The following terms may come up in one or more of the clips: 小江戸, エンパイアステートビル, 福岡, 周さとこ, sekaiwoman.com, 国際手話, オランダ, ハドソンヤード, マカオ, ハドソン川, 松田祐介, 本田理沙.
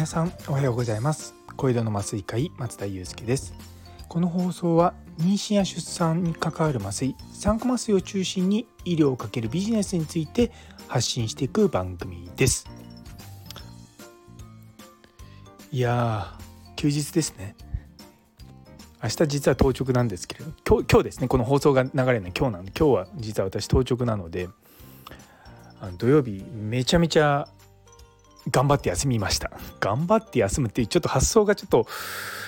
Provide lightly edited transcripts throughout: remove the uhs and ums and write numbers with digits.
皆さんおはようございます。小江戸の麻酔科医松田祐介です。この放送は妊娠や出産に関わる麻酔、産科麻酔を中心に医療をかけるビジネスについて発信していく番組です。いや休日ですね。明日実は当直なんですけれど、今日ですね、この放送が流れるのは今日なんで、今日は実は私当直なので、土曜日めちゃめちゃ頑張って休みました。頑張って休むっていうちょっと発想がちょっと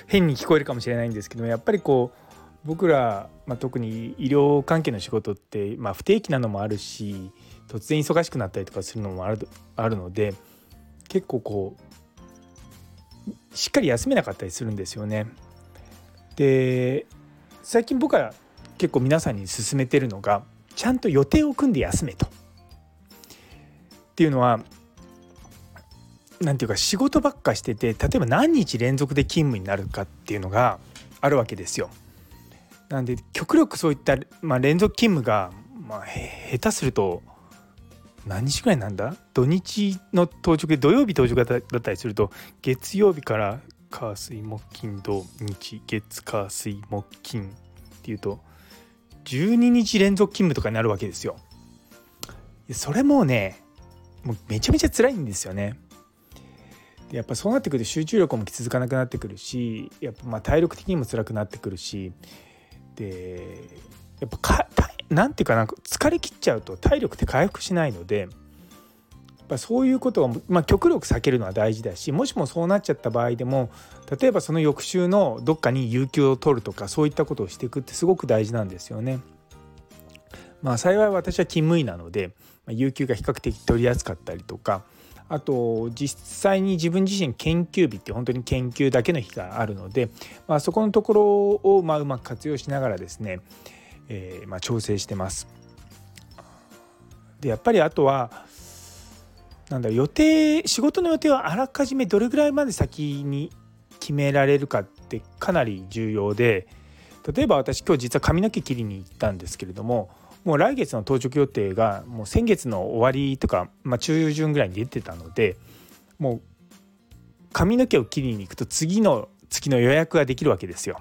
変に聞こえるかもしれないんですけど、やっぱりこう僕ら、特に医療関係の仕事って、不定期なのもあるし、突然忙しくなったりとかするのもあるので、結構こうしっかり休めなかったりするんですよね。で、最近僕は結構皆さんに勧めてるのが、ちゃんと予定を組んで休めと。っていうのはなんていうか、仕事ばっかしてて、例えば何日連続で勤務になるかっていうのがあるわけですよ。なんで極力そういった、連続勤務が、下手すると何日くらいなんだ、土日の当直で、土曜日当直だったりすると月曜日から火水木金土日月火水木金っていうと12日連続勤務とかになるわけですよ。それもね、もうめちゃめちゃ辛いんですよね。やっぱそうなってくると集中力も続かなくなってくるし、やっぱ体力的にも辛くなってくるし、でやっぱなんていうかな、疲れ切っちゃうと体力って回復しないので、やっぱそういうことを、極力避けるのは大事だし、もしもそうなっちゃった場合でも、例えばその翌週のどっかに有給を取るとか、そういったことをしていくってすごく大事なんですよね。幸い私は勤務医なので、有給が比較的取りやすかったりとか、あと実際に自分自身研究日って本当に研究だけの日があるので、そこのところをうまく活用しながらですね、調整してます。でやっぱりあとは予定、仕事の予定はあらかじめどれぐらいまで先に決められるかってかなり重要で、例えば私今日実は髪の毛切りに行ったんですけれども、もう来月の当直予定がもう先月の終わりとか、中旬ぐらいに出てたので、もう髪の毛を切りに行くと次の月の予約ができるわけですよ。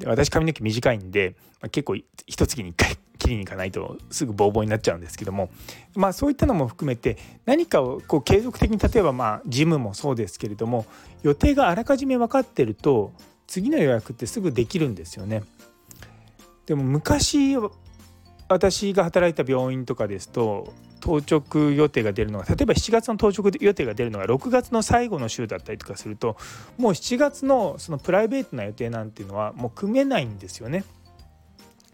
で私髪の毛短いんで、結構一月に1回切りに行かないとすぐボーボーになっちゃうんですけども、そういったのも含めて何かをこう継続的に、例えばジムもそうですけれども、予定があらかじめ分かってると次の予約ってすぐできるんですよね。でも昔私が働いた病院とかですと、当直予定が出るのが、例えば7月の当直予定が出るのが6月の最後の週だったりとかすると、もう7月のそのプライベートな予定なんていうのはもう組めないんですよね。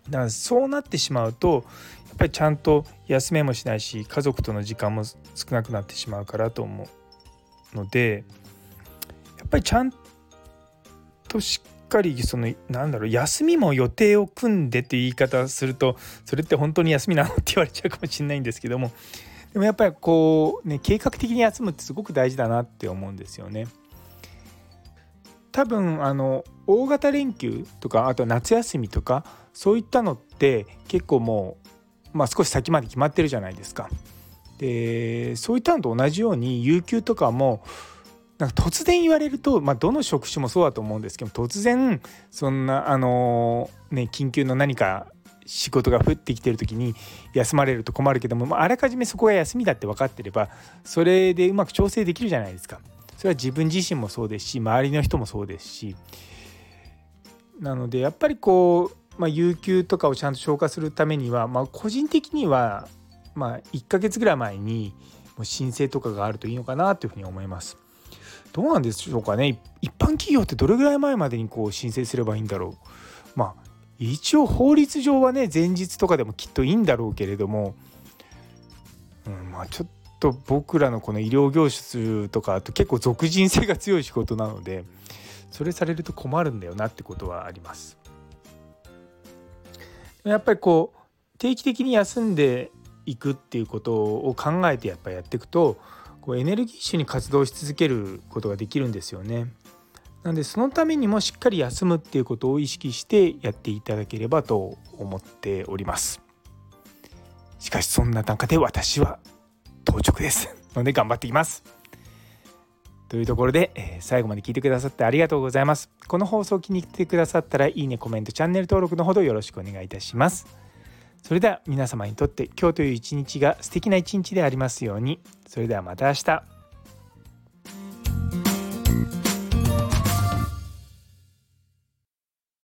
だからそうなってしまうと、やっぱりちゃんと休めもしないし、家族との時間も少なくなってしまうからと思うので、やっぱりちゃんとしっかり休みも予定を組んでっていう言い方すると、それって本当に休みなのって言われちゃうかもしれないんですけども、でもやっぱりこうね、計画的に休むってすごく大事だなって思うんですよね。多分大型連休とか、あと夏休みとか、そういったのって結構もう、少し先まで決まってるじゃないですか。でそういったのと同じように有給とかも突然言われると、どの職種もそうだと思うんですけど、突然そんな緊急の何か仕事が降ってきてる時に休まれると困るけども、あらかじめそこが休みだって分かってれば、それでうまく調整できるじゃないですか。それは自分自身もそうですし、周りの人もそうですし、なのでやっぱりこう、有給とかをちゃんと消化するためには、個人的には1ヶ月ぐらい前にもう申請とかがあるといいのかなというふうに思います。どうなんでしょうかね。一般企業ってどれぐらい前までにこう申請すればいいんだろう。一応法律上はね、前日とかでもきっといいんだろうけれども、ちょっと僕らのこの医療業種とかと結構属人性が強い仕事なので、それされると困るんだよなってことはあります。やっぱりこう定期的に休んでいくっていうことを考えてやっていくと、エネルギッシュに活動し続けることができるんですよね。なのでそのためにもしっかり休むっていうことを意識してやっていただければと思っております。しかしそんな中で私は当直ですので頑張っていきます。というところで、最後まで聞いてくださってありがとうございます。この放送を気に入ってくださったらいいね、コメント、チャンネル登録のほどよろしくお願いいたします。それでは皆様にとって今日という一日が素敵な一日でありますように。それではまた明日。